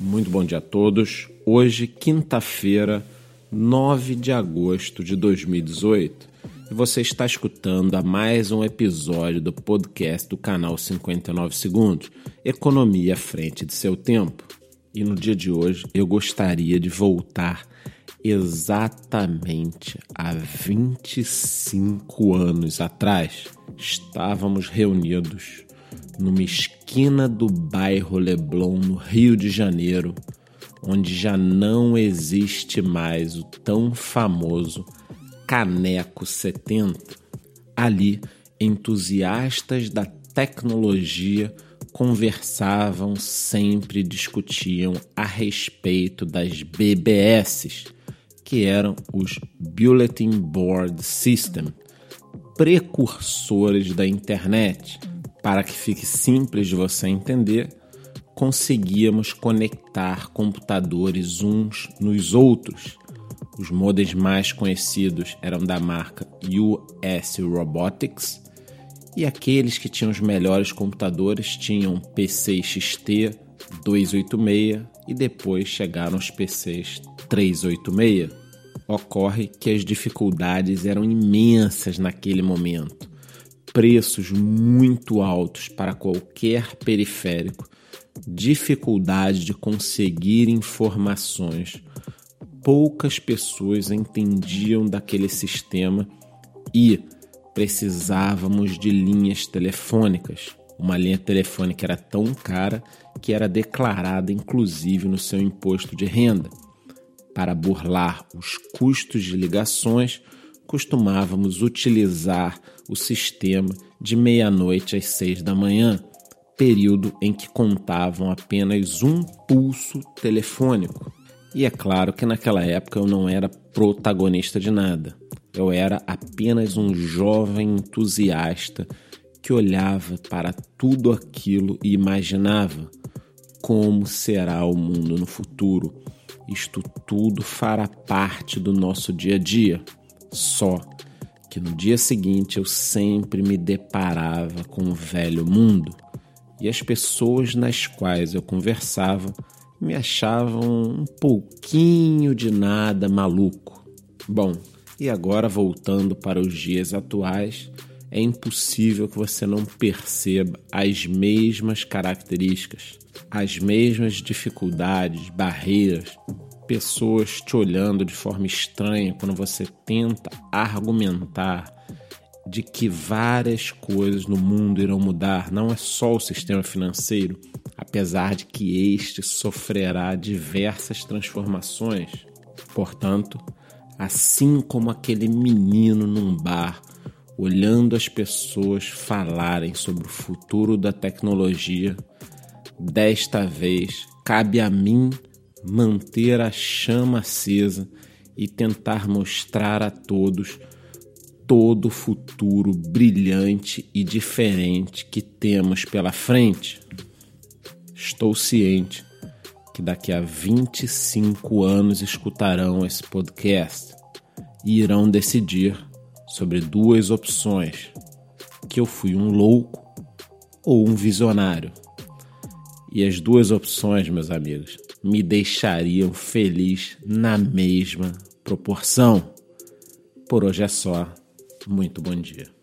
Muito bom dia a todos. Hoje, quinta-feira, 9 de agosto de 2018, e você está escutando a mais um episódio do podcast do canal 59 Segundos, Economia à Frente de Seu Tempo. E no dia de hoje eu gostaria de voltar exatamente há 25 anos atrás. Estávamos reunidos numa esquina do bairro Leblon, no Rio de Janeiro, onde já não existe mais o tão famoso Caneco 70. Ali, entusiastas da tecnologia conversavam sempre e discutiam a respeito das BBS, que eram os Bulletin Board System, precursores da internet. Para que fique simples de você entender, conseguíamos conectar computadores uns nos outros. Os modems mais conhecidos eram da marca US Robotics e aqueles que tinham os melhores computadores tinham PC XT 286 e depois chegaram os PCs 386. Ocorre que as dificuldades eram imensas naquele momento. Preços muito altos para qualquer periférico, dificuldade de conseguir informações. Poucas pessoas entendiam daquele sistema e precisávamos de linhas telefônicas. Uma linha telefônica era tão cara que era declarada inclusive no seu imposto de renda. Para burlar os custos de ligações, costumávamos utilizar o sistema de meia-noite às 6 da manhã, período em que contavam apenas um pulso telefônico. E é claro que naquela época eu não era protagonista de nada. Eu era apenas um jovem entusiasta que olhava para tudo aquilo e imaginava como será o mundo no futuro. Isto tudo fará parte do nosso dia a dia. Só que no dia seguinte eu sempre me deparava com o velho mundo e as pessoas nas quais eu conversava me achavam um pouquinho de nada maluco. Bom, e agora voltando para os dias atuais, é impossível que você não perceba as mesmas características, as mesmas dificuldades, barreiras, pessoas te olhando de forma estranha quando você tenta argumentar de que várias coisas no mundo irão mudar. Não é só o sistema financeiro, apesar de que este sofrerá diversas transformações. Portanto, assim como aquele menino num bar, olhando as pessoas falarem sobre o futuro da tecnologia, desta vez cabe a mim manter a chama acesa e tentar mostrar a todos todo o futuro brilhante e diferente que temos pela frente. Estou ciente que daqui a 25 anos escutarão esse podcast e irão decidir sobre duas opções: que eu fui um louco ou um visionário. E as duas opções, meus amigos, me deixariam feliz na mesma proporção. Por hoje é só. Muito bom dia.